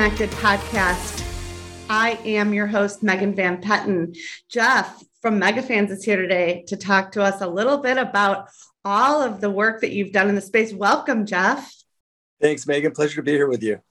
Connected podcast. I am your host, Megan Van Petten. Jeff from MegaFans is here today to talk to us a little bit about all of the work that you've done in the space. Welcome, Jeff. Thanks, Megan. Pleasure to be here with you.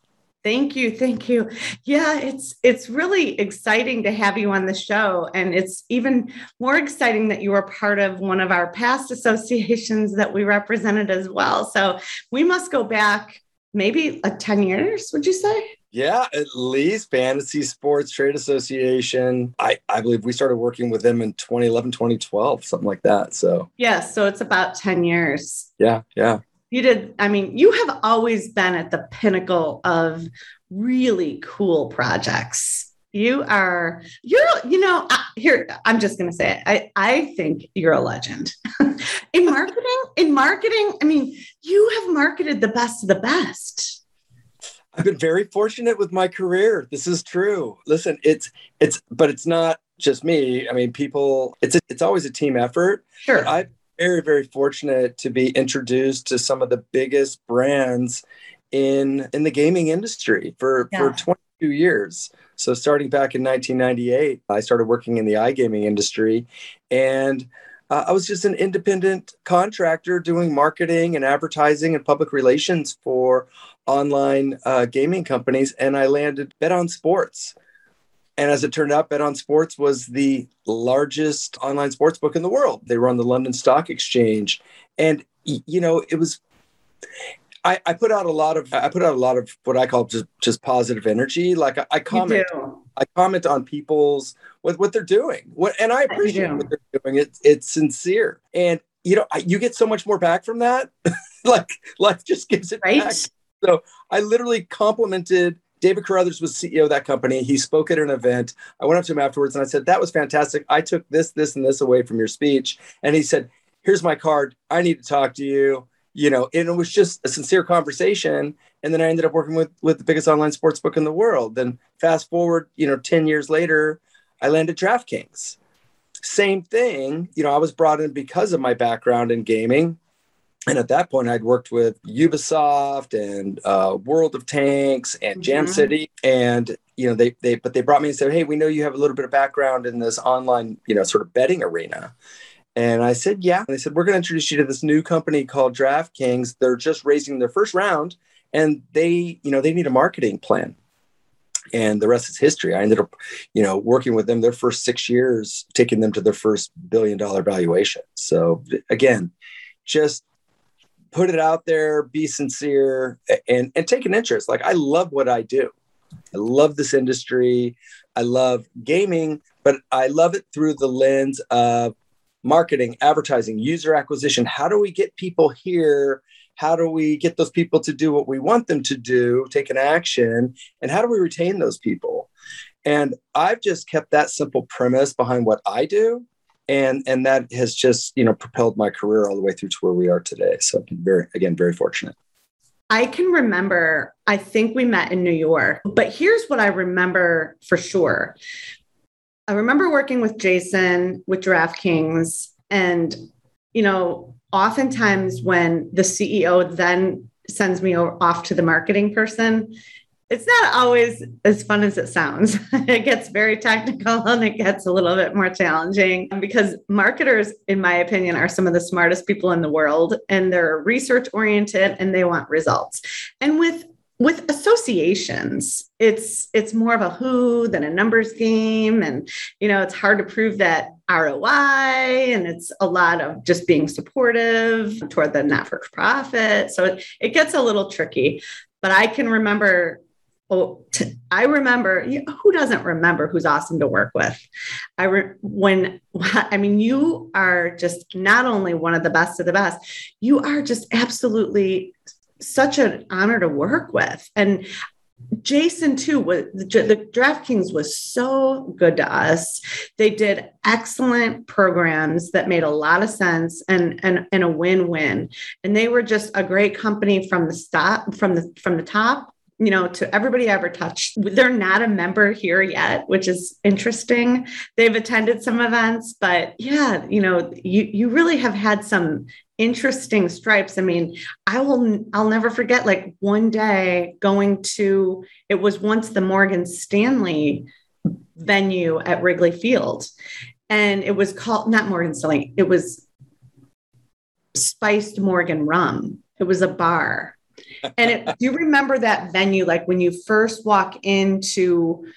Thank you. Thank you. Yeah, it's really exciting to have you on the show. And it's even more exciting that you were part of one of our past associations that we represented as well. So we must go back maybe 10 years, would you say? Yeah, at least Fantasy Sports Trade Association. I believe we started working with them in 2011, 2012, something like that. So yeah, so it's about 10 years. Yeah. You did. I mean, you have always been at the pinnacle of really cool projects. I'm just going to say it. I think you're a legend in marketing. I mean, you have marketed the best of the best. I've been very fortunate with my career. This is true. Listen, but it's not just me. I mean, people, it's always a team effort. Sure. I've very, very fortunate to be introduced to some of the biggest brands in the gaming industry for 22 years. So starting back in 1998, I started working in the iGaming industry, and I was just an independent contractor doing marketing and advertising and public relations for online gaming companies. And I landed Bet on Sports. And as it turned out, Bet on Sports was the largest online sports book in the world. They were on the London Stock Exchange. And, you know, it was, I put out a lot of what I call just positive energy. Like I comment on people's, what they're doing. And I appreciate what they're doing. It's sincere. And, you know, you get so much more back from that. Like life just gives it back. So I literally complimented David Carruthers was CEO of that company. He spoke at an event. I went up to him afterwards and I said, that was fantastic. I took this, and this away from your speech. And he said, here's my card. I need to talk to you. You know, and it was just a sincere conversation. And then I ended up working with the biggest online sports book in the world. Then fast forward, you know, 10 years later, I landed DraftKings. Same thing. You know, I was brought in because of my background in gaming. And at that point, I'd worked with Ubisoft and World of Tanks and Jam City. And, you know, they brought me and said, hey, we know you have a little bit of background in this online, you know, sort of betting arena. And I said, yeah. And they said, we're going to introduce you to this new company called DraftKings. They're just raising their first round and they, you know, they need a marketing plan. And the rest is history. I ended up, you know, working with them their first 6 years, taking them to their first $1 billion valuation. So again, just put it out there, be sincere, and take an interest. Like, I love what I do. I love this industry. I love gaming, but I love it through the lens of marketing, advertising, user acquisition. How do we get people here? How do we get those people to do what we want them to do, take an action? And how do we retain those people? And I've just kept that simple premise behind what I do. And that has just, you know, propelled my career all the way through to where we are today. So I'm very fortunate. I can remember, I think we met in New York, but here's what I remember for sure. I remember working with Jason with DraftKings, and, you know, oftentimes when the CEO then sends me off to the marketing person, it's not always as fun as it sounds. It gets very technical and it gets a little bit more challenging because marketers, in my opinion, are some of the smartest people in the world, and they're research oriented and they want results. And with associations, it's more of a who than a numbers game. And, you know, it's hard to prove that ROI, and it's a lot of just being supportive toward the not-for-profit. So it gets a little tricky, but I can remember... I remember, who doesn't remember who's awesome to work with? You are just not only one of the best of the best, you are just absolutely such an honor to work with. And Jason too, the DraftKings was so good to us. They did excellent programs that made a lot of sense and a win-win. And they were just a great company from the top, you know, to everybody I ever touched. They're not a member here yet, which is interesting. They've attended some events, but yeah, you know, you really have had some interesting stripes. I mean, I'll never forget, like, one day going to, it was once the Morgan Stanley venue at Wrigley Field, and it was called, not Morgan Stanley, it was Spiced Morgan Rum. It was a bar. And it, do you remember that venue? Like when you first walk into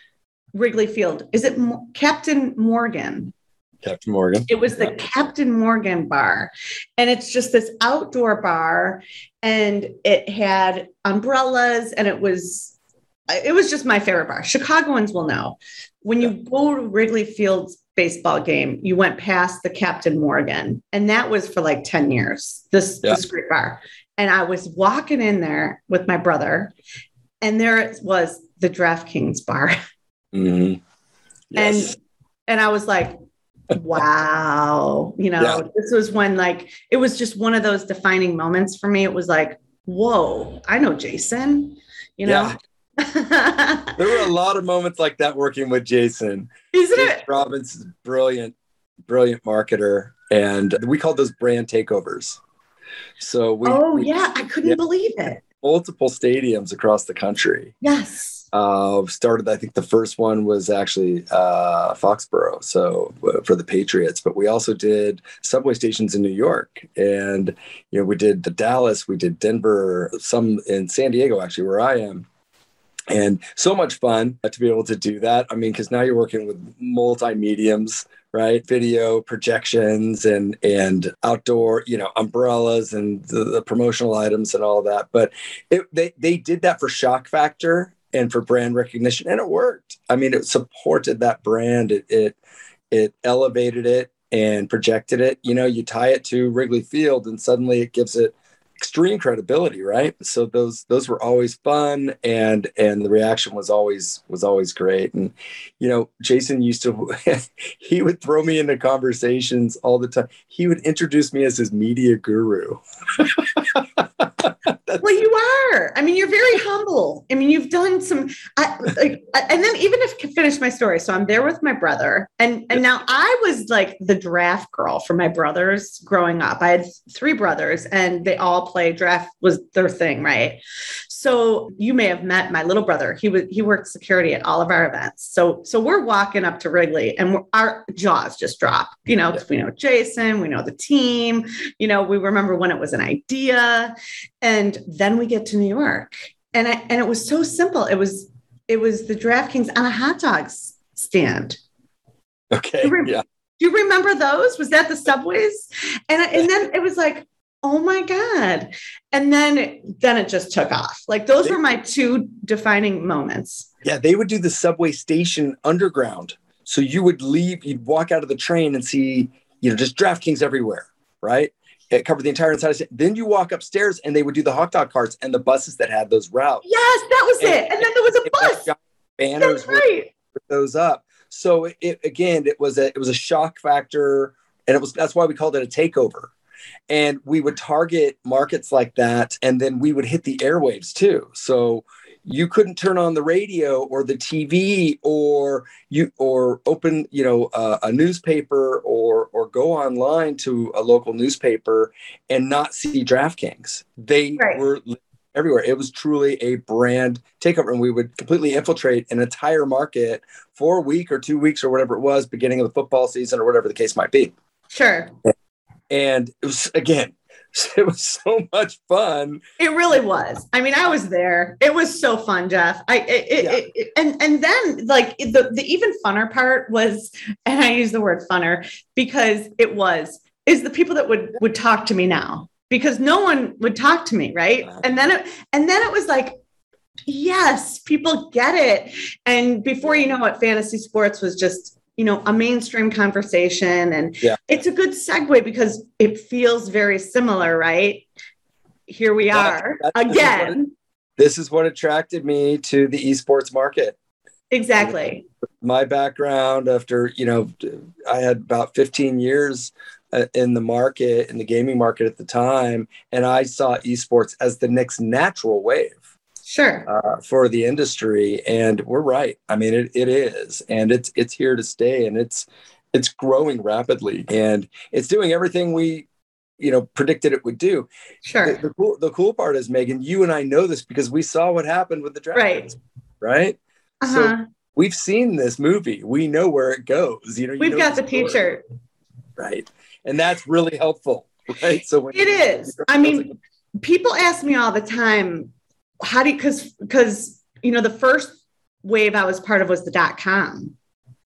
Wrigley Field, is it Captain Morgan? Captain Morgan. It was the Captain Morgan bar. And it's just this outdoor bar, and it had umbrellas, and it was just my favorite bar. Chicagoans will know. When you go to Wrigley Field's baseball game, you went past the Captain Morgan, and that was for like 10 years, this great bar. And I was walking in there with my brother, and there it was, the DraftKings bar. Mm-hmm. Yes. And I was like, wow, this was when, like, it was just one of those defining moments for me. It was like, whoa, I know Jason, Yeah. There were a lot of moments like that working with Jason. Isn't Jason it? Robinson's brilliant marketer, and we called those brand takeovers. So we. Oh we, yeah, I couldn't believe it. Multiple stadiums across the country. Yes. Started. I think the first one was actually Foxborough. So for the Patriots, but we also did subway stations in New York, and we did the Dallas, we did Denver, some in San Diego actually, where I am. And so much fun to be able to do that. I mean, because now you're working with multi-mediums, right? Video projections and outdoor, umbrellas and the promotional items and all that. But they did that for shock factor and for brand recognition, and it worked. I mean, it supported that brand. It elevated it and projected it. You tie it to Wrigley Field, and suddenly it gives it extreme credibility, right? So those were always fun, and the reaction was always great. And Jason used to he would throw me into conversations all the time. He would introduce me as his media guru. Well, you are. I mean, you're very humble. I mean, you've done some. And then even if I can finish my story, so I'm there with my brother, and now I was like the draft girl for my brothers growing up. I had three brothers, and they all play draft was their thing, right? So you may have met my little brother. He worked security at all of our events. So we're walking up to Wrigley, and our jaws just drop. Because we know Jason, we know the team. We remember when it was an idea. And then we get to New York, and it was so simple. It was the DraftKings on a hot dog stand. Okay. Do you remember those? Was that the Subways? And then it was like, oh my God. And then it just took off. Like those were my two defining moments. Yeah. They would do the subway station underground. So you would leave, you'd walk out of the train and see, just DraftKings everywhere. Right. It covered the entire inside. Then you walk upstairs, and they would do the hot dog carts and the buses that had those routes. Yes, that was it. And then there was a bus. Banners. That's right. With those up. So it was a shock factor, and that's why we called it a takeover. And we would target markets like that, and then we would hit the airwaves too. So you couldn't turn on the radio or the TV or open, a newspaper or go online to a local newspaper and not see DraftKings. They were everywhere. It was truly a brand takeover, and we would completely infiltrate an entire market for a week or 2 weeks or whatever it was, beginning of the football season or whatever the case might be. Sure. And it was so much fun. It really was. I mean, I was there. It was so fun, Jeff. And then like the even funner part was, and I use the word funner because is the people that would talk to me now, because no one would talk to me. Right. And then it was like, yes, people get it. And before you know it, fantasy sports was just, a mainstream conversation. And it's a good segue because it feels very similar, right? Here we are again. This is what attracted me to the esports market. Exactly. My background after, I had about 15 years in the market, in the gaming market at the time. And I saw esports as the next natural wave. Sure. For the industry. And we're right. I mean, it is. And it's here to stay. And it's growing rapidly. And it's doing everything we predicted it would do. Sure. The cool part is, Megan, you and I know this because we saw what happened with the DraftKings, right? Uh-huh. So we've seen this movie. We know where it goes. We've got the future. Right. And that's really helpful. Right. So when it is, I mean, people ask me all the time, how do you, because, the first wave I was part of was the .com.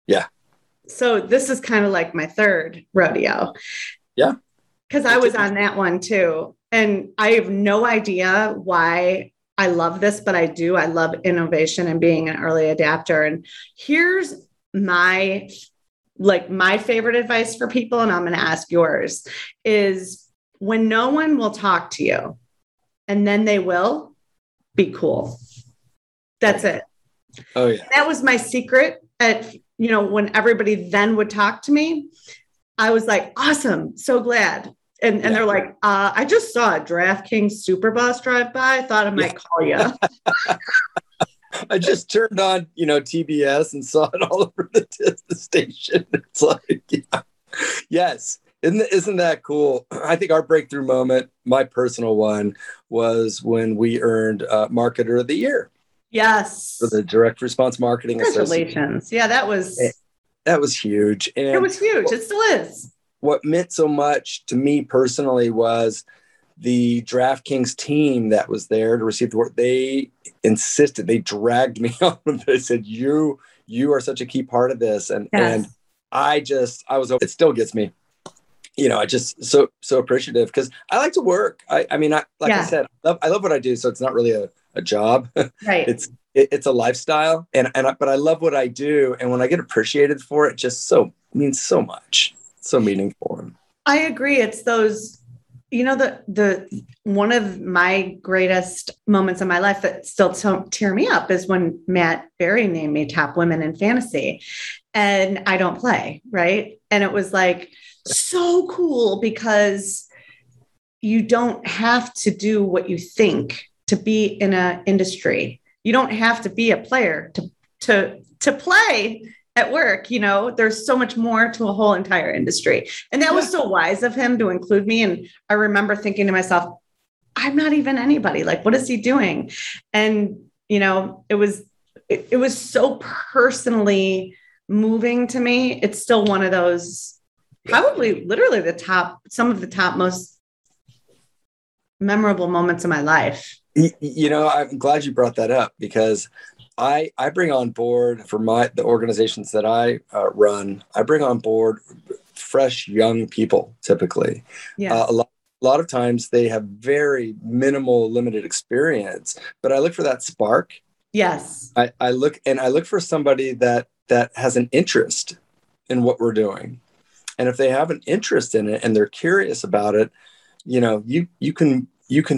Yeah. So this is kind of like my third rodeo. Yeah. Because I was on that one too. And I have no idea why I love this, but I do. I love innovation and being an early adapter. And here's my favorite advice for people, and I'm going to ask yours, is when no one will talk to you and then they will, be cool. That's it. Oh yeah. That was my secret at, when everybody then would talk to me, I was like, awesome. So glad. And they're like, I just saw a DraftKings super bus drive by. I thought I might call you. I just turned on, TBS and saw it all over the station. It's like, yeah. Yes. Isn't that cool? I think our breakthrough moment, my personal one, was when we earned Marketer of the Year. Yes. For the Direct Response Marketing Association. Congratulations. Yeah, that was huge. And it was huge. It still is. What meant so much to me personally was the DraftKings team that was there to receive the award. They insisted, they dragged me on. They said, you are such a key part of this. And, and it still gets me. I just so appreciative because I like to work. I said, I love what I do. So it's not really a job. Right. It's a lifestyle, but I love what I do. And when I get appreciated for it, just so means so much. It's so meaningful. I agree. It's those, the one of my greatest moments in my life that still tear me up is when Matt Berry named me top women in fantasy, and I don't play. Right. And it was like, so cool, because you don't have to do what you think to be in an industry. You don't have to be a player to play at work. There's so much more to a whole entire industry. And that was so wise of him to include me. And I remember thinking to myself, I'm not even anybody. Like, what is he doing? And, it was so personally moving to me. It's still one of those, probably literally some of the top most memorable moments of my life. I'm glad you brought that up, because I bring on board for the organizations that I run, I bring on board fresh, young people typically. Yeah. A lot of times they have very minimal, limited experience, but I look for that spark. Yes. I look for somebody that has an interest in what we're doing. And if they have an interest in it and they're curious about it, you can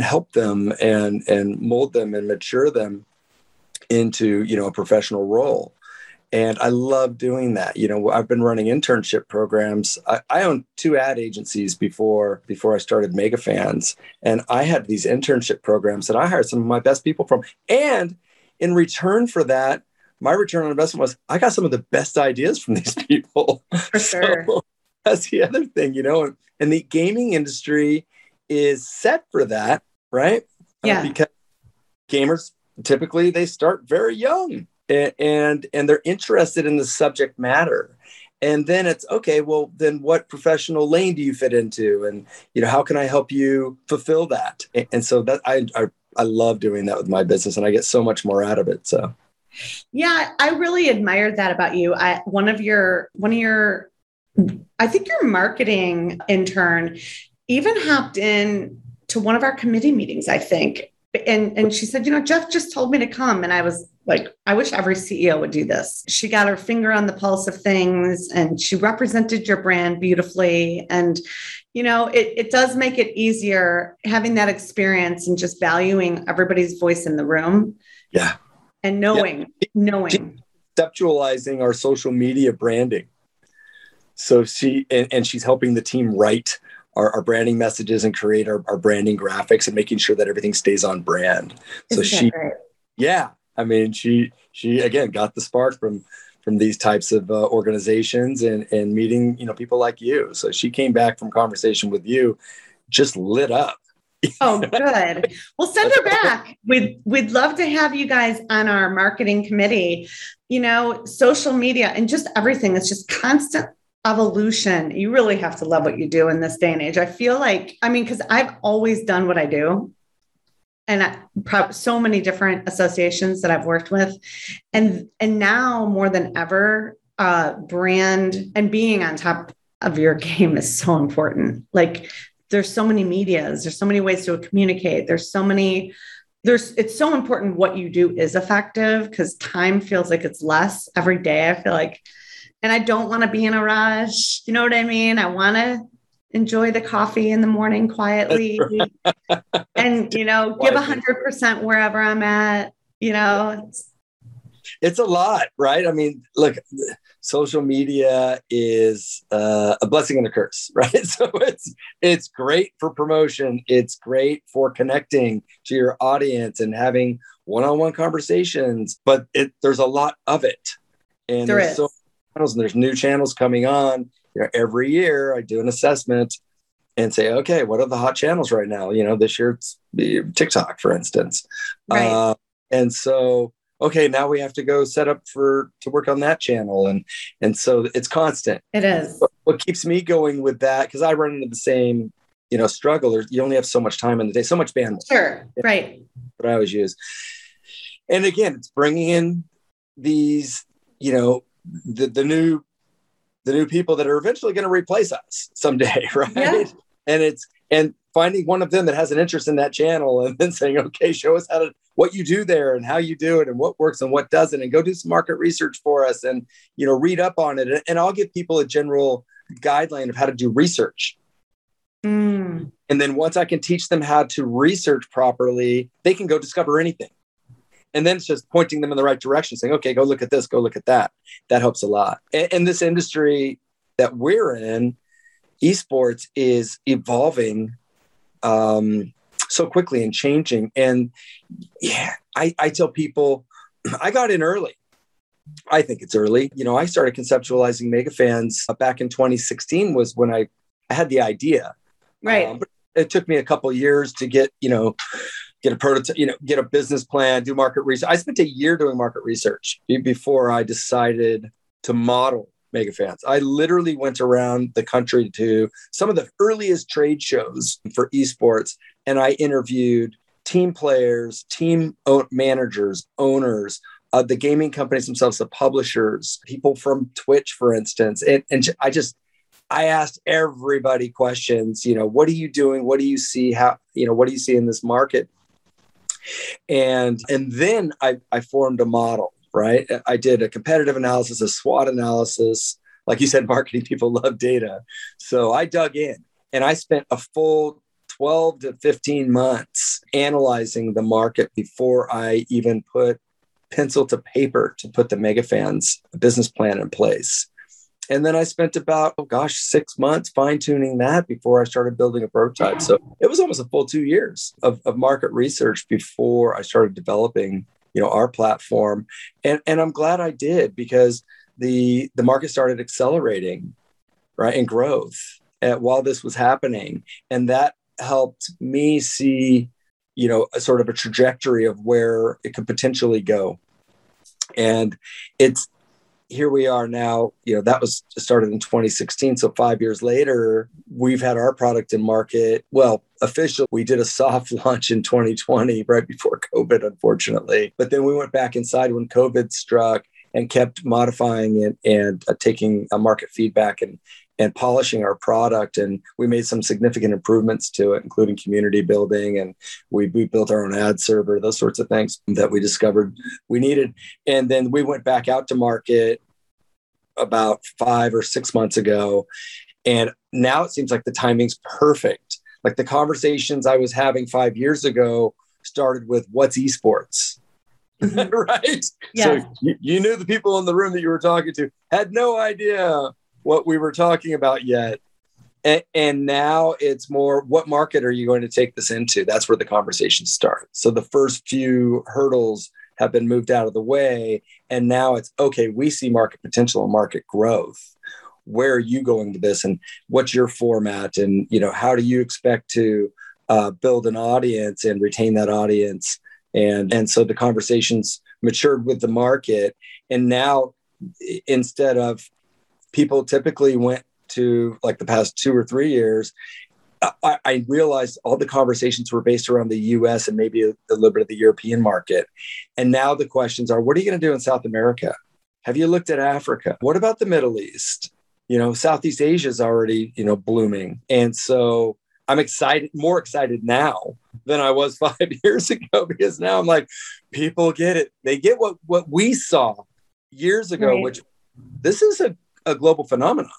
help them and mold them and mature them into, a professional role. And I love doing that. I've been running internship programs. I owned 2 ad agencies before I started MegaFans. And I had these internship programs that I hired some of my best people from. And in return for that, my return on investment was I got some of the best ideas from these people. For sure. So, that's the other thing, and the gaming industry is set for that, right? Yeah. Because gamers, typically, they start very young and they're interested in the subject matter. And then it's, okay, well, then what professional lane do you fit into? And, how can I help you fulfill that? And so that I love doing that with my business, and I get so much more out of it, so. Yeah, I really admired that about you. One of your I think your marketing intern even hopped in to one of our committee meetings, I think. And she said, Jeff just told me to come. And I was like, I wish every CEO would do this. She got her finger on the pulse of things, and she represented your brand beautifully. And, it does make it easier having that experience and just valuing everybody's voice in the room. Yeah. And knowing. Conceptualizing our social media branding. So she's helping the team write our branding messages and create our branding graphics and making sure that everything stays on brand. So she again got the spark from these types of organizations and meeting people like you. So she came back from conversation with you just lit up. Oh, good. Well, send her back. We'd love to have you guys on our marketing committee. You know, social media and just everything. It's just constant evolution. You really have to love what you do in this day and age. I feel like, I mean, because I've always done what I do. And so many different associations that I've worked with. And now more than ever, brand and being on top of your game is so important. Like, there's so many medias, there's so many ways to communicate. It's so important what you do is effective, because time feels like it's less every day. I feel like, and I don't want to be in a rush. You know what I mean? I want to enjoy the coffee in the morning quietly and, you know, give 100% wherever I'm at, you know, it's a lot, right? I mean, look, social media is a blessing and a curse, right? So it's great for promotion. It's great for connecting to your audience and having one-on-one conversations, but there's a lot of it. And there's so many channels, and there's new channels coming on. You know, every year I do an assessment and say, okay, what are the hot channels right now? You know, this year it's TikTok, for instance. Right. And so, okay, now we have to go set up to work on that channel. And so it's constant. It is. But what keeps me going with that, because I run into the same, you know, struggle. You only have so much time in the day, so much bandwidth. Sure, right. But I always use. And again, it's bringing in these, you know, the new people that are eventually going to replace us someday, right? Yeah. And finding one of them that has an interest in that channel, and then saying, okay, show us what you do there and how you do it and what works and what doesn't, and go do some market research for us, and, you know, read up on it. And I'll give people a general guideline of how to do research. Mm. And then once I can teach them how to research properly, they can go discover anything. And then it's just pointing them in the right direction, saying, okay, go look at this, go look at that. That helps a lot. And this industry that we're in, esports, is evolving so quickly and changing. And yeah, I tell people, I got in early. I think it's early. You know, I started conceptualizing MegaFans back in 2016 was when I had the idea. Right. But it took me a couple of years to get a prototype, you know, get a business plan, do market research. I spent a year doing market research before I decided to model MegaFans. I literally went around the country to some of the earliest trade shows for esports, and I interviewed team players, team managers, owners, the gaming companies themselves, the publishers, people from Twitch, for instance. And I asked everybody questions, you know, what are you doing? What do you see? How, you know, what do you see in this market? And then I formed a model, right? I did a competitive analysis, a SWOT analysis. Like you said, marketing people love data. So I dug in and I spent a full 12 to 15 months analyzing the market before I even put pencil to paper to put the MegaFans business plan in place. And then I spent about, 6 months fine-tuning that before I started building a prototype. So it was almost a full 2 years of market research before I started developing, you know, our platform. And I'm glad I did, because the market started accelerating, right, in growth while this was happening. And that helped me see, you know, a sort of a trajectory of where it could potentially go. And here we are now, you know, that was started in 2016. So 5 years later, we've had our product in market. Well, officially, we did a soft launch in 2020, right before COVID, unfortunately. But then we went back inside when COVID struck and kept modifying it and taking market feedback and polishing our product. And we made some significant improvements to it, including community building. And we built our own ad server, those sorts of things that we discovered we needed. And then we went back out to market about 5 or 6 months ago. And now it seems like the timing's perfect. Like the conversations I was having 5 years ago started with, what's esports? Right? Yeah. So you knew the people in the room that you were talking to had no idea what we were talking about yet. And now it's more, what market are you going to take this into? That's where the conversation starts. So the first few hurdles have been moved out of the way. And now it's, okay, we see market potential and market growth. where are you going with this and what's your format? And, you know, how do you expect to build an audience and retain that audience? And so the conversations matured with the market. And now instead of people typically went to like the past 2 or 3 years, I realized all the conversations were based around the US and maybe a little bit of the European market. And now the questions are, what are you going to do in South America? Have you looked at Africa? What about the Middle East? You know, Southeast Asia is already, you know, blooming. And so I'm excited, more excited now than I was 5 years ago, because now I'm like, people get it. They get what we saw years ago, right, which this is a global phenomenon.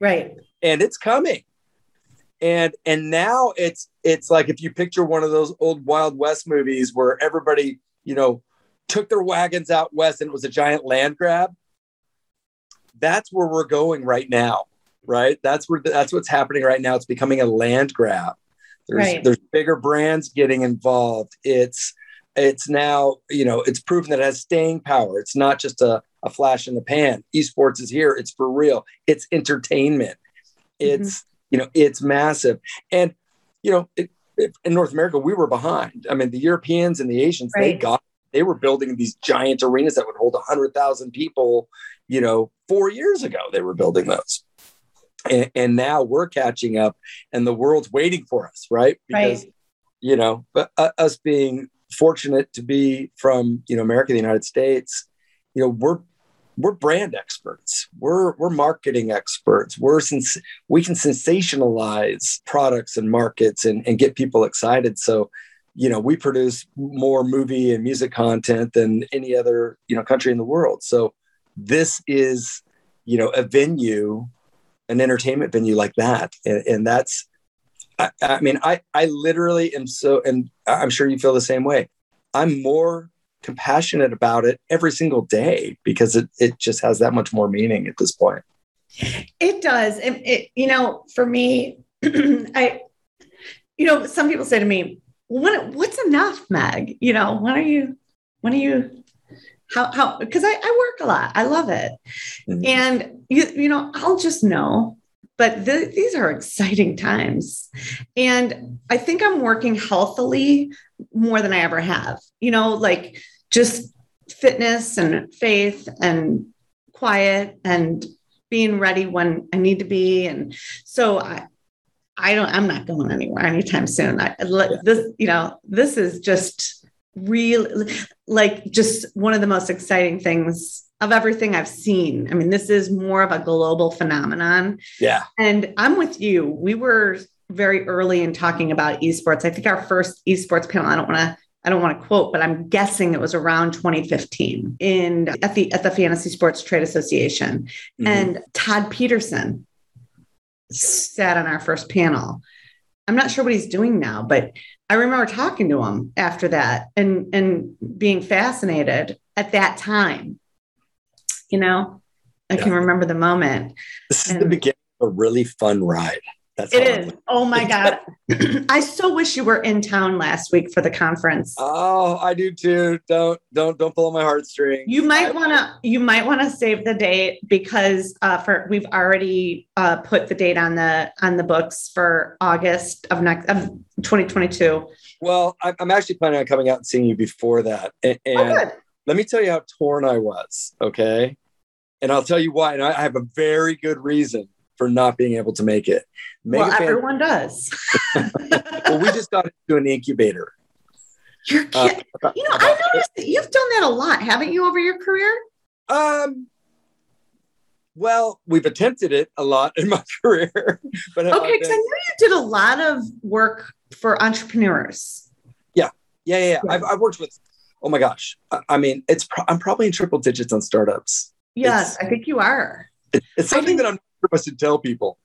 Right. And it's coming. And now it's like if you picture one of those old Wild West movies where everybody, you know, took their wagons out west and it was a giant land grab. That's where we're going right now, right? That's what's happening right now. It's becoming a land grab. There's bigger brands getting involved. It's now, you know, it's proven that it has staying power. It's not just a flash in the pan. Esports is here. It's for real. It's entertainment. It's you know, it's massive. And, you know, in North America, we were behind. I mean, the Europeans and the Asians, they were building these giant arenas that would hold 100,000 people, you know, 4 years ago, they were building those. And now we're catching up and the world's waiting for us, right? Because, you know, but us being fortunate to be from, you know, America, the United States, you know, we're brand experts. We're marketing experts. We can sensationalize products and markets and get people excited. So, you know, we produce more movie and music content than any other, you know, country in the world. So this is, you know, a venue, an entertainment venue like that. And that's, I mean, I literally am so, and I'm sure you feel the same way. I'm more compassionate about it every single day because it just has that much more meaning at this point. It does. And it, you know, for me, you know, some people say to me, what's enough, Meg? You know, when are you, how, because I work a lot. I love it. Mm-hmm. And you know, I'll just know, but these are exciting times. And I think I'm working healthily more than I ever have, you know, like just fitness and faith and quiet and being ready when I need to be. And so I'm not going anywhere anytime soon. This is just real, like just one of the most exciting things of everything I've seen. I mean, this is more of a global phenomenon. Yeah. And I'm with you. We were very early in talking about esports. I think our first esports panel, I don't want to quote, but I'm guessing it was around 2015 at the Fantasy Sports Trade Association. Mm-hmm. And Todd Peterson sat on our first panel. I'm not sure what he's doing now, but I remember talking to him after that and being fascinated at that time. You know, I can remember the moment. This is the beginning of a really fun ride. It is. Oh my God. I so wish you were in town last week for the conference. Oh, I do too. Don't pull my heartstrings. You might want to save the date because we've already put the date on the books for August of 2022. Well, I'm actually planning on coming out and seeing you before that. And good. Let me tell you how torn I was. Okay. And I'll tell you why. And I have a very good reason for not being able to make it. Everyone does. Well, we just got into an incubator. You're kidding. You know, I noticed that you've done that a lot, haven't you, over your career? Well, we've attempted it a lot in my career. But okay, because I know you did a lot of work for entrepreneurs. Yeah. I've worked with, oh my gosh. I mean, I'm probably in triple digits on startups. Yes, I think you are. It's something that I'm supposed to tell people.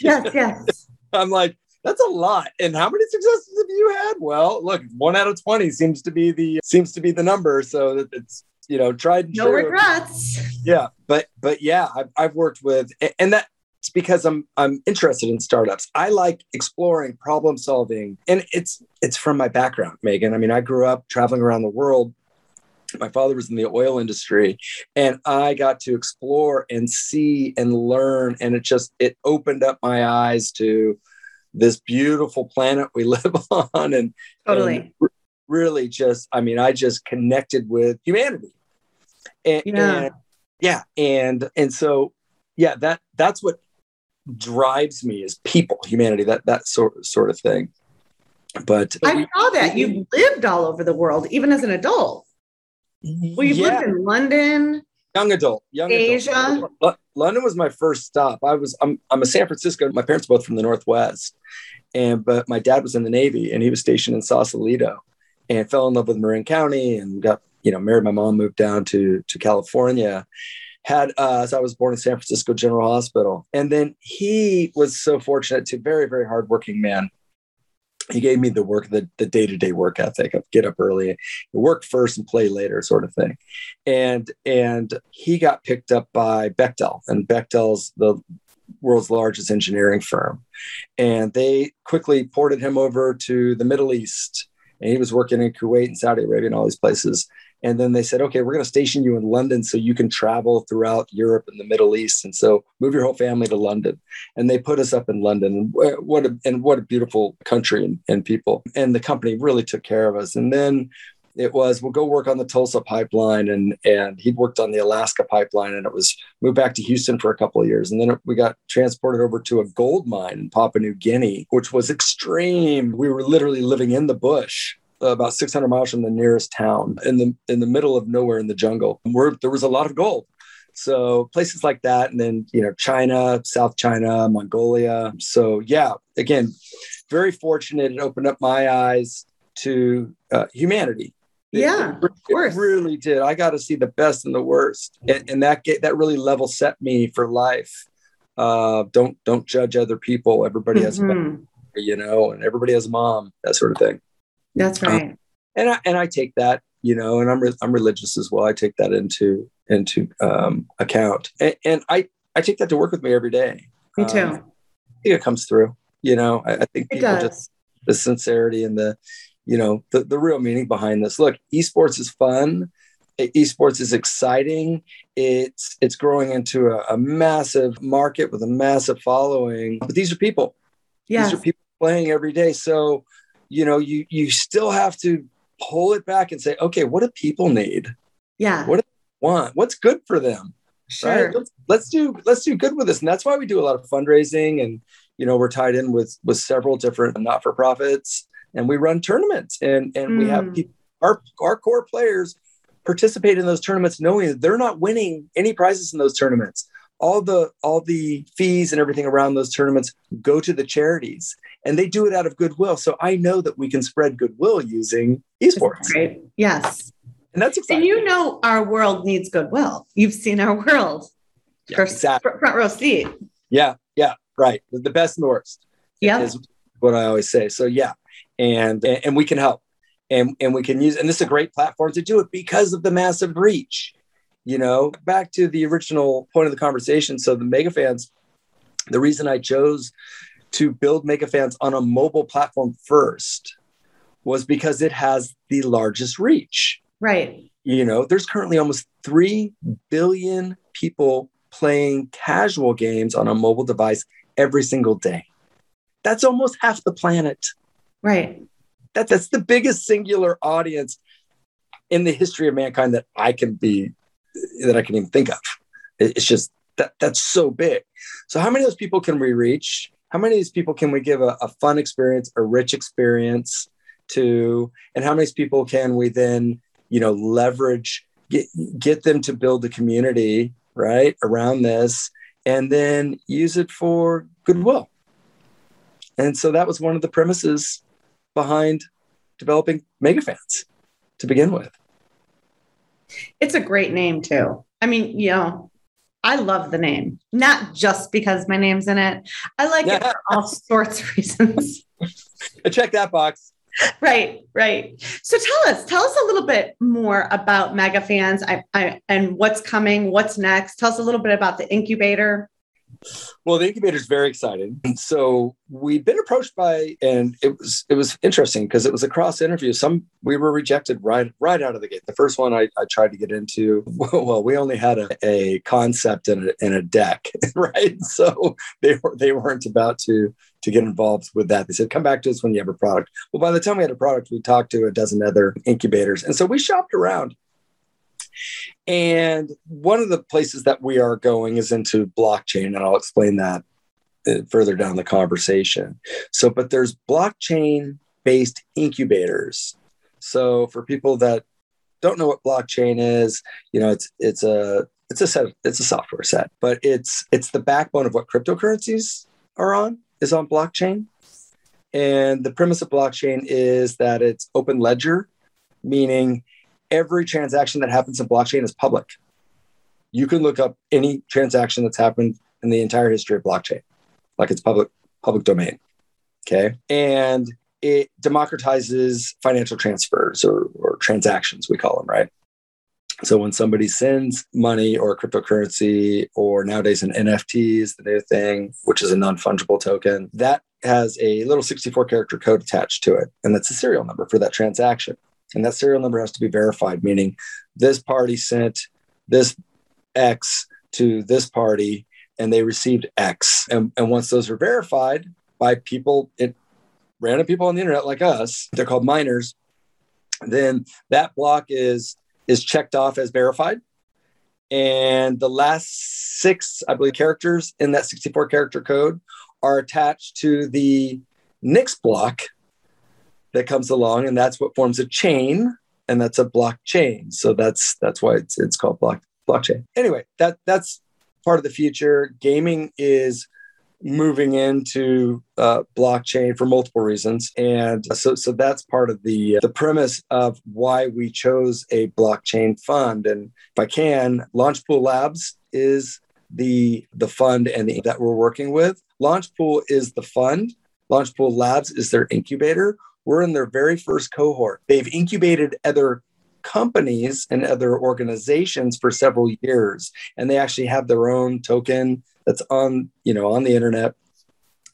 Yes. I'm like, that's a lot. And how many successes have you had? Well, look, 1 out of 20 seems to be the number. So it's, you know, tried and true. No regrets. Yeah, but yeah, I've worked with, and that's because I'm interested in startups. I like exploring, problem solving, and it's from my background, Megan. I mean, I grew up traveling around the world, My father was in the oil industry, and I got to explore and see and learn. And it opened up my eyes to this beautiful planet we live on. And totally. And really I just connected with humanity. And so, that's what drives me is people, humanity, that sort of thing. But I saw that you lived all over the world, even as an adult. Lived in London, young adult, Asia. London was my first stop. I'm a San Francisco. My parents are both from the Northwest, but my dad was in the Navy and he was stationed in Sausalito, and fell in love with Marin County and got married. My mom moved down to California. So I was born in San Francisco General Hospital, and then he was so fortunate to very very hardworking man. He gave me the day-to-day work ethic of get up early, work first and play later sort of thing. And he got picked up by Bechtel, and Bechtel's the world's largest engineering firm. And they quickly ported him over to the Middle East, and he was working in Kuwait and Saudi Arabia and all these places. And then they said, okay, we're going to station you in London so you can travel throughout Europe and the Middle East. And so move your whole family to London. And they put us up in London. What a beautiful country and people. And the company really took care of us. And then it was, we'll go work on the Tulsa pipeline. And he'd worked on the Alaska pipeline, and it was moved back to Houston for a couple of years. And then we got transported over to a gold mine in Papua New Guinea, which was extreme. We were literally living in the bush, about 600 miles from the nearest town in the middle of nowhere in the jungle where there was a lot of gold. So places like that. And then, China, South China, Mongolia. So again, very fortunate. It opened up my eyes to humanity. Of course. It really did. I got to see the best and the worst. And that really level set me for life. Don't judge other people. Everybody has, and everybody has a mom, that sort of thing. That's right. And I take that, and I'm religious as well. I take that into account, and I take that to work with me every day. Me too. I think it comes through, I think it does. Just the sincerity and the real meaning behind this. Look, esports is fun. Esports is exciting. It's growing into a massive market with a massive following, but these are people. Yeah. These are people playing every day. So, you still have to pull it back and say, okay, what do people need? Yeah. What do they want? What's good for them? Sure. Right? Let's do good with this. And that's why we do a lot of fundraising, and, we're tied in with several different not-for-profits, and we run tournaments, and we have people, our core players participate in those tournaments, knowing that they're not winning any prizes in those tournaments. All the fees and everything around those tournaments go to the charities, and they do it out of goodwill. So I know that we can spread goodwill using esports. Right. Yes. And that's exciting. And our world needs goodwill. You've seen our world. Yeah, exactly. Front row seat. Yeah. Yeah. Right. The best and the worst. Yeah. Is what I always say. So yeah. And we can help, and we can use, and this is a great platform to do it because of the massive reach. Back to the original point of the conversation. So the MegaFans, the reason I chose to build MegaFans on a mobile platform first was because it has the largest reach. Right. There's currently almost 3 billion people playing casual games on a mobile device every single day. That's almost half the planet. Right. That's the biggest singular audience in the history of mankind that I can even think of. It's just that's so big. So how many of those people can we reach? How many of these people can we give a fun experience, a rich experience to? And how many people can we then, leverage, get them to build the community right around this, and then use it for goodwill? And so that was one of the premises behind developing MegaFans to begin with. It's a great name too. I love the name, not just because my name's in it. I like it for all sorts of reasons. Check that box. Right. So tell us a little bit more about MegaFans and what's coming, what's next. Tell us a little bit about the incubator. Well, the incubator is very exciting. And so we've been approached by, and it was interesting because it was a cross interview. We were rejected right out of the gate. The first one I tried to get into, well, we only had a concept and a deck, right? So they weren't about to get involved with that. They said, come back to us when you have a product. Well, by the time we had a product, we talked to a dozen other incubators. And so we shopped around. And one of the places that we are going is into blockchain, and I'll explain that further down the conversation. So, but there's blockchain-based incubators. So for people that don't know what blockchain is, you know, it's a software set, but it's the backbone of what cryptocurrencies is on blockchain. And the premise of blockchain is that it's open ledger, meaning every transaction that happens in blockchain is public. You can look up any transaction that's happened in the entire history of blockchain, like it's public domain. Okay. And it democratizes financial transfers or transactions, we call them, right? So when somebody sends money or cryptocurrency, or nowadays an NFT is the new thing, which is a non-fungible token, that has a little 64-character code attached to it. And that's a serial number for that transaction. And that serial number has to be verified, meaning this party sent this X to this party and they received X. And once those are verified by random people on the internet like us, they're called miners, then that block is checked off as verified. And the last 6, I believe, characters in that 64-character code are attached to the next block that comes along, and that's what forms a chain, and that's a blockchain. So that's why it's called blockchain. Anyway, that's part of the future. Gaming is moving into blockchain for multiple reasons, and so that's part of the premise of why we chose a blockchain fund. And if I can, Launchpool Labs is the fund and that we're working with. Launchpool is the fund. Launchpool Labs is their incubator. We're in their very first cohort. They've incubated other companies and other organizations for several years, and they actually have their own token that's on the internet,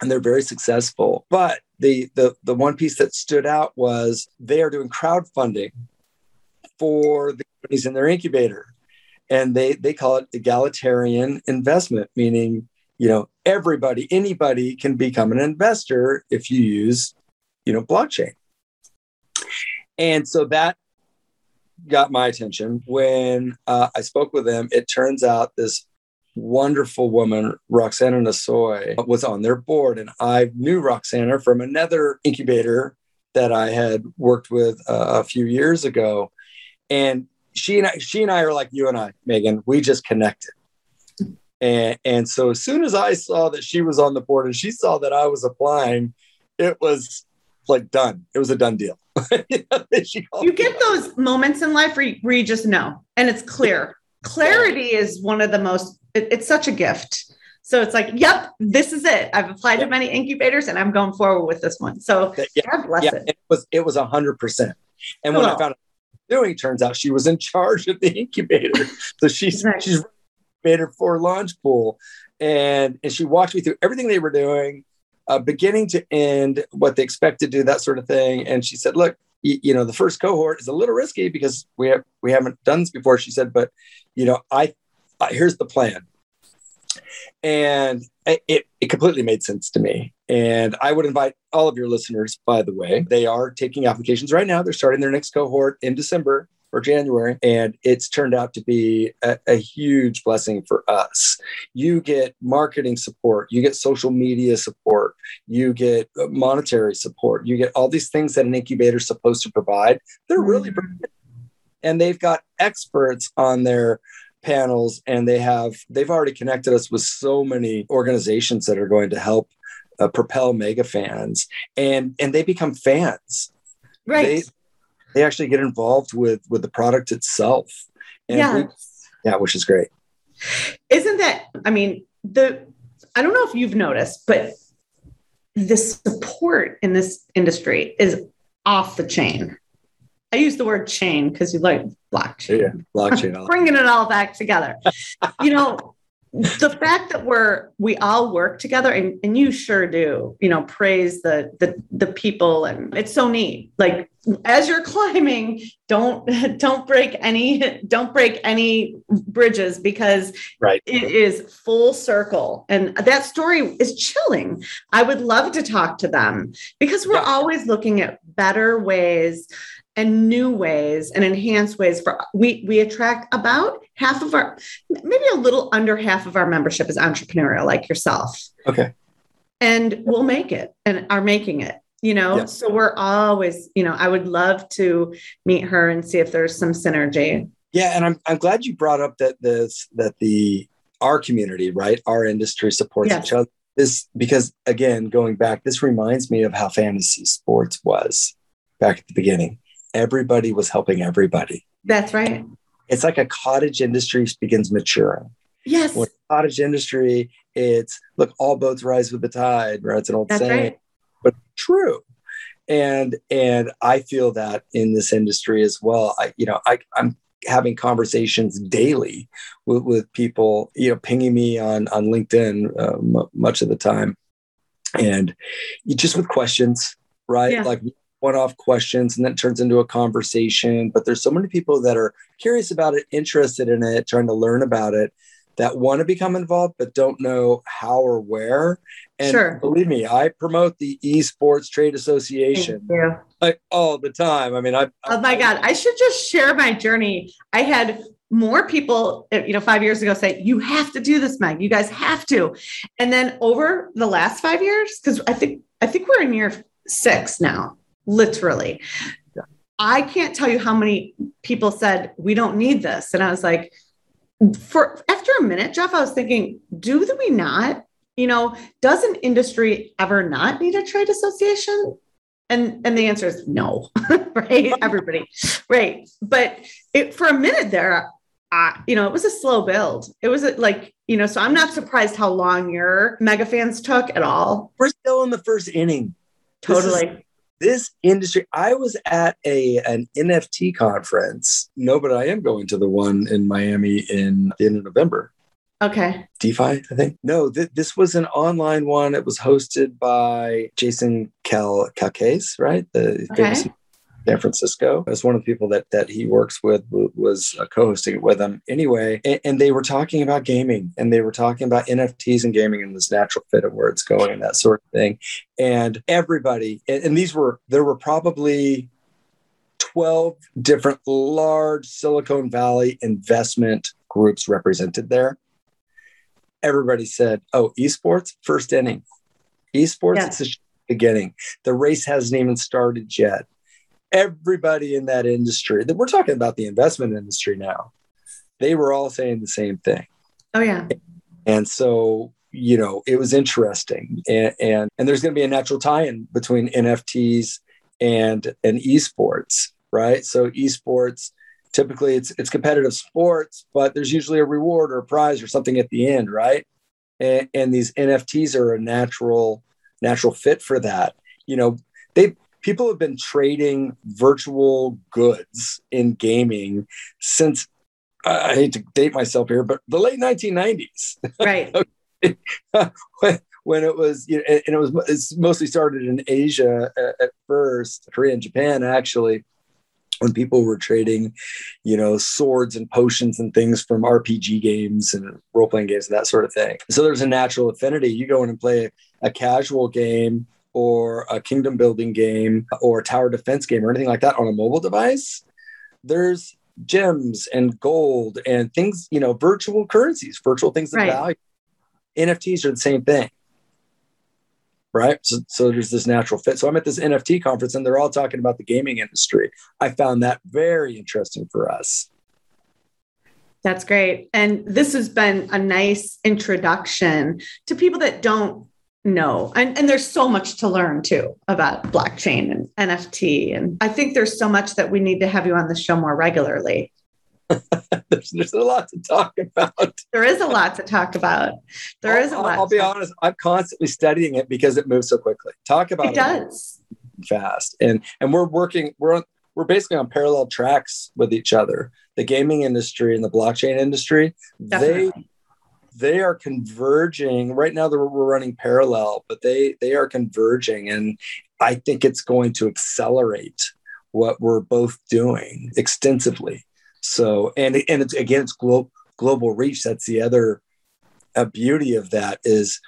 and they're very successful. But the one piece that stood out was they are doing crowdfunding for the companies in their incubator, and they call it egalitarian investment, meaning, you know, anybody can become an investor if you use blockchain. And so that got my attention. When I spoke with them, it turns out this wonderful woman, Roxana Nasoy, was on their board. And I knew Roxana from another incubator that I had worked with a few years ago. And she and I are like you and I, Megan, we just connected. And so as soon as I saw that she was on the board and she saw that I was applying, it was like done. It was a done deal. You get those moments in life where you just know, and it's clear. Clarity is one of the most, it's such a gift. So it's like, yep, this is it. I've applied to many incubators and I'm going forward with this one. So God bless it. It was 100%. And when I found out what she was doing, it turns out she was in charge of the incubator. So she's incubator for Launchpool. And she walked me through everything they were doing, beginning to end, what they expect to do, that sort of thing. And she said, look, the first cohort is a little risky because we haven't done this before. She said, but, here's the plan. And it completely made sense to me. And I would invite all of your listeners, by the way, they are taking applications right now. They're starting their next cohort in December or January. And it's turned out to be a huge blessing for us. You get marketing support, you get social media support, you get monetary support, you get all these things that an incubator is supposed to provide. They're really brilliant. And they've got experts on their panels, and they've already connected us with so many organizations that are going to help propel MegaFans, and they become fans. Right. They actually get involved with the product itself. And which is great. Isn't that, I don't know if you've noticed, but the support in this industry is off the chain. I use the word chain because you like blockchain. Yeah, blockchain. Bringing it all back together. the fact that we all work together, and you sure do, praise the people, and it's so neat. Like as you're climbing, don't break any bridges, because right. It is full circle. And that story is chilling. I would love to talk to them, because we're always looking at better ways and new ways and enhanced ways for we attract about half of our, maybe a little under half of our membership is entrepreneurial, like yourself. Okay. And we'll make it and are making it, Yes. So we're always, I would love to meet her and see if there's some synergy. Yeah. And I'm glad you brought up that our community, right. Our industry supports each other. This, because again, going back, this reminds me of how fantasy sports was back at the beginning. Everybody was helping everybody. That's right. It's like a cottage industry begins maturing. Yes. When cottage industry, it's look, all boats rise with the tide, right? It's an old saying, right. But true. And I feel that in this industry as well. I'm having conversations daily with people, pinging me on LinkedIn much of the time, and just with questions, right? Yeah. Like one-off questions, and that turns into a conversation. But there's so many people that are curious about it, interested in it, trying to learn about it, that want to become involved, but don't know how or where. And sure. Believe me, I promote the Esports Trade Association like all the time. I mean, oh my God, I should just share my journey. I had more people, 5 years ago say, you have to do this, Meg, you guys have to. And then over the last 5 years, because I think we're in year 6 now. Literally. I can't tell you how many people said, we don't need this. And I was like, after a minute, Jeff, I was thinking, do we not? Does an industry ever not need a trade association? And the answer is no, right? Everybody, right. But for a minute there, it was a slow build. It was so I'm not surprised how long your MegaFans took at all. We're still in the first inning. Totally. This industry, I was at an NFT conference. No, but I am going to the one in Miami in the end of November. Okay. DeFi, I think. No, this was an online one. It was hosted by Jason Calcace, right? The famous San Francisco. That's one of the people that he works with, was co-hosting it with him anyway. And they were talking about gaming, and they were talking about NFTs and gaming and this natural fit of where it's going and that sort of thing. And everybody, and there were probably 12 different large Silicon Valley investment groups represented there. Everybody said, oh, esports, first inning. Esports, It's the beginning. The race hasn't even started yet. Everybody in that industry, that we're talking about the investment industry now, they were all saying the same thing. Oh yeah. And so, it was interesting. And there's going to be a natural tie-in between NFTs and esports, right? So esports, typically it's competitive sports, but there's usually a reward or a prize or something at the end, right? And these NFTs are a natural fit for that. People have been trading virtual goods in gaming since, I hate to date myself here, but the late 1990s. Right. When it was, it's mostly started in Asia at first, Korea and Japan, actually, when people were trading, swords and potions and things from RPG games and role-playing games and that sort of thing. So there's a natural affinity. You go in and play a casual game, or a kingdom building game, or a tower defense game, or anything like that on a mobile device, there's gems and gold and things, virtual currencies, virtual things of value. NFTs are the same thing, right? So there's this natural fit. So I'm at this NFT conference, and they're all talking about the gaming industry. I found that very interesting for us. That's great. And this has been a nice introduction to people that don't know. And there's so much to learn too about blockchain and NFT. And I think there's so much that we need to have you on the show more regularly. There's a lot to talk about. There is a lot to talk about. There is a lot. I'll be honest. I'm constantly studying it because it moves so quickly. Talk about it. It does. Fast. And we're basically on parallel tracks with each other. The gaming industry and the blockchain industry, Definitely. they are converging right now. We're running parallel, but they are converging, and I think it's going to accelerate what we're both doing extensively. So, and it's, again, it's global reach. That's the other beauty of that, is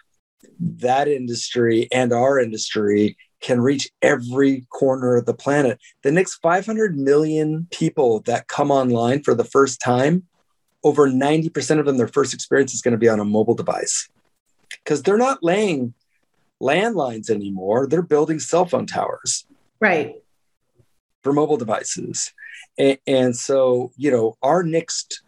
that industry and our industry can reach every corner of the planet. The next 500 million people that come online for the first time, over 90% of them, their first experience is going to be on a mobile device, because they're not laying landlines anymore. They're building cell phone towers. Right. For mobile devices. And so, you know, our next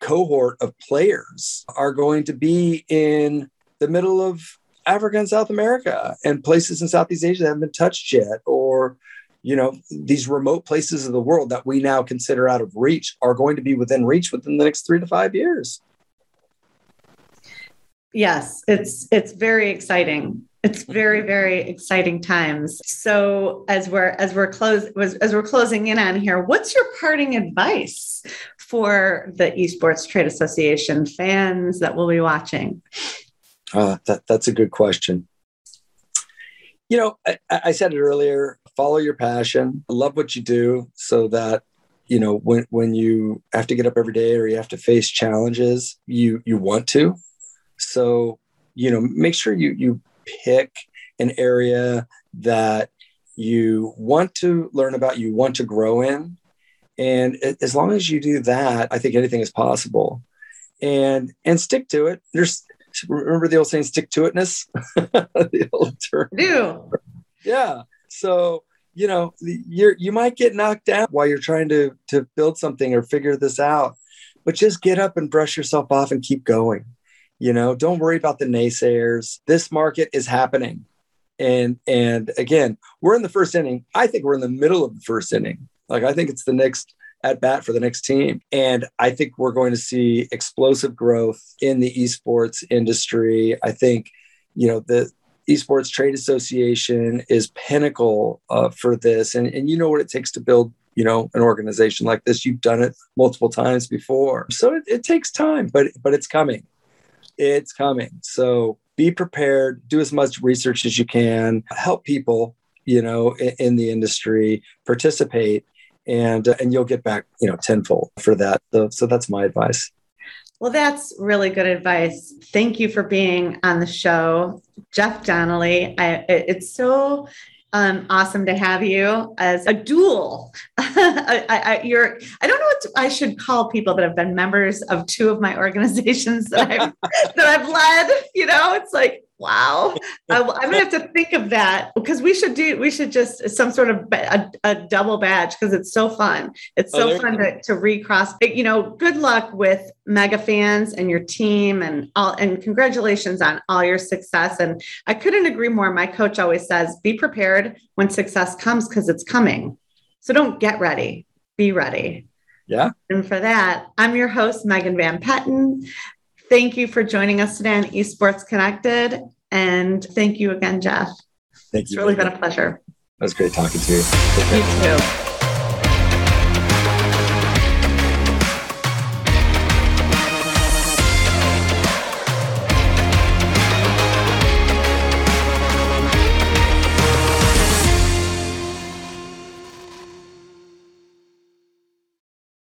cohort of players are going to be in the middle of Africa and South America and places in Southeast Asia that haven't been touched yet, or, you know, these remote places of the world that we now consider out of reach are going to be within reach within the next 3 to 5 years. Yes, it's very exciting. It's very, very exciting times. So as we're closing in on here, what's your parting advice for the Esports Trade Association fans that will be watching? That's a good question. You know, I said it earlier, follow your passion, love what you do, so that, you know, when you have to get up every day or you have to face challenges, you want to. So, you know, make sure you pick an area that you want to learn about, you want to grow in. And as long as you do that, I think anything is possible. And stick to it. Remember the old saying, stick to itness? The old term. Do. Yeah. So, you know, you might get knocked down while you're trying to build something or figure this out, but just get up and brush yourself off and keep going. You know, don't worry about the naysayers. This market is happening. And again, we're in the first inning. I think we're in the middle of the first inning. Like, I think it's the next at bat for the next team. And I think we're going to see explosive growth in the esports industry. I think, you know, the Esports Trade Association is pinnacle for this. And you know what it takes to build, you know, an organization like this. You've done it multiple times before. So it takes time, but it's coming. It's coming. So be prepared, do as much research as you can, help people, you know, in the industry, participate, and you'll get back, you know, tenfold for that. So that's my advice. Well, that's really good advice. Thank you for being on the show, Jeff Donnelley. It's so awesome to have you as a dual. I don't know what I should call people that have been members of two of my organizations that I've led. You know, it's like, wow, I'm gonna have to think of that, because we should just some sort of a double badge, because it's so fun. It's so fun to recross. You know, good luck with MegaFans and your team and congratulations on all your success. And I couldn't agree more. My coach always says, be prepared when success comes, because it's coming. So don't get ready, be ready. Yeah. And for that, I'm your host, Megan Van Petten. Thank you for joining us today on Esports Connected. And thank you again, Jeff. Thank you. It's really been a pleasure. It was great talking to you. You too.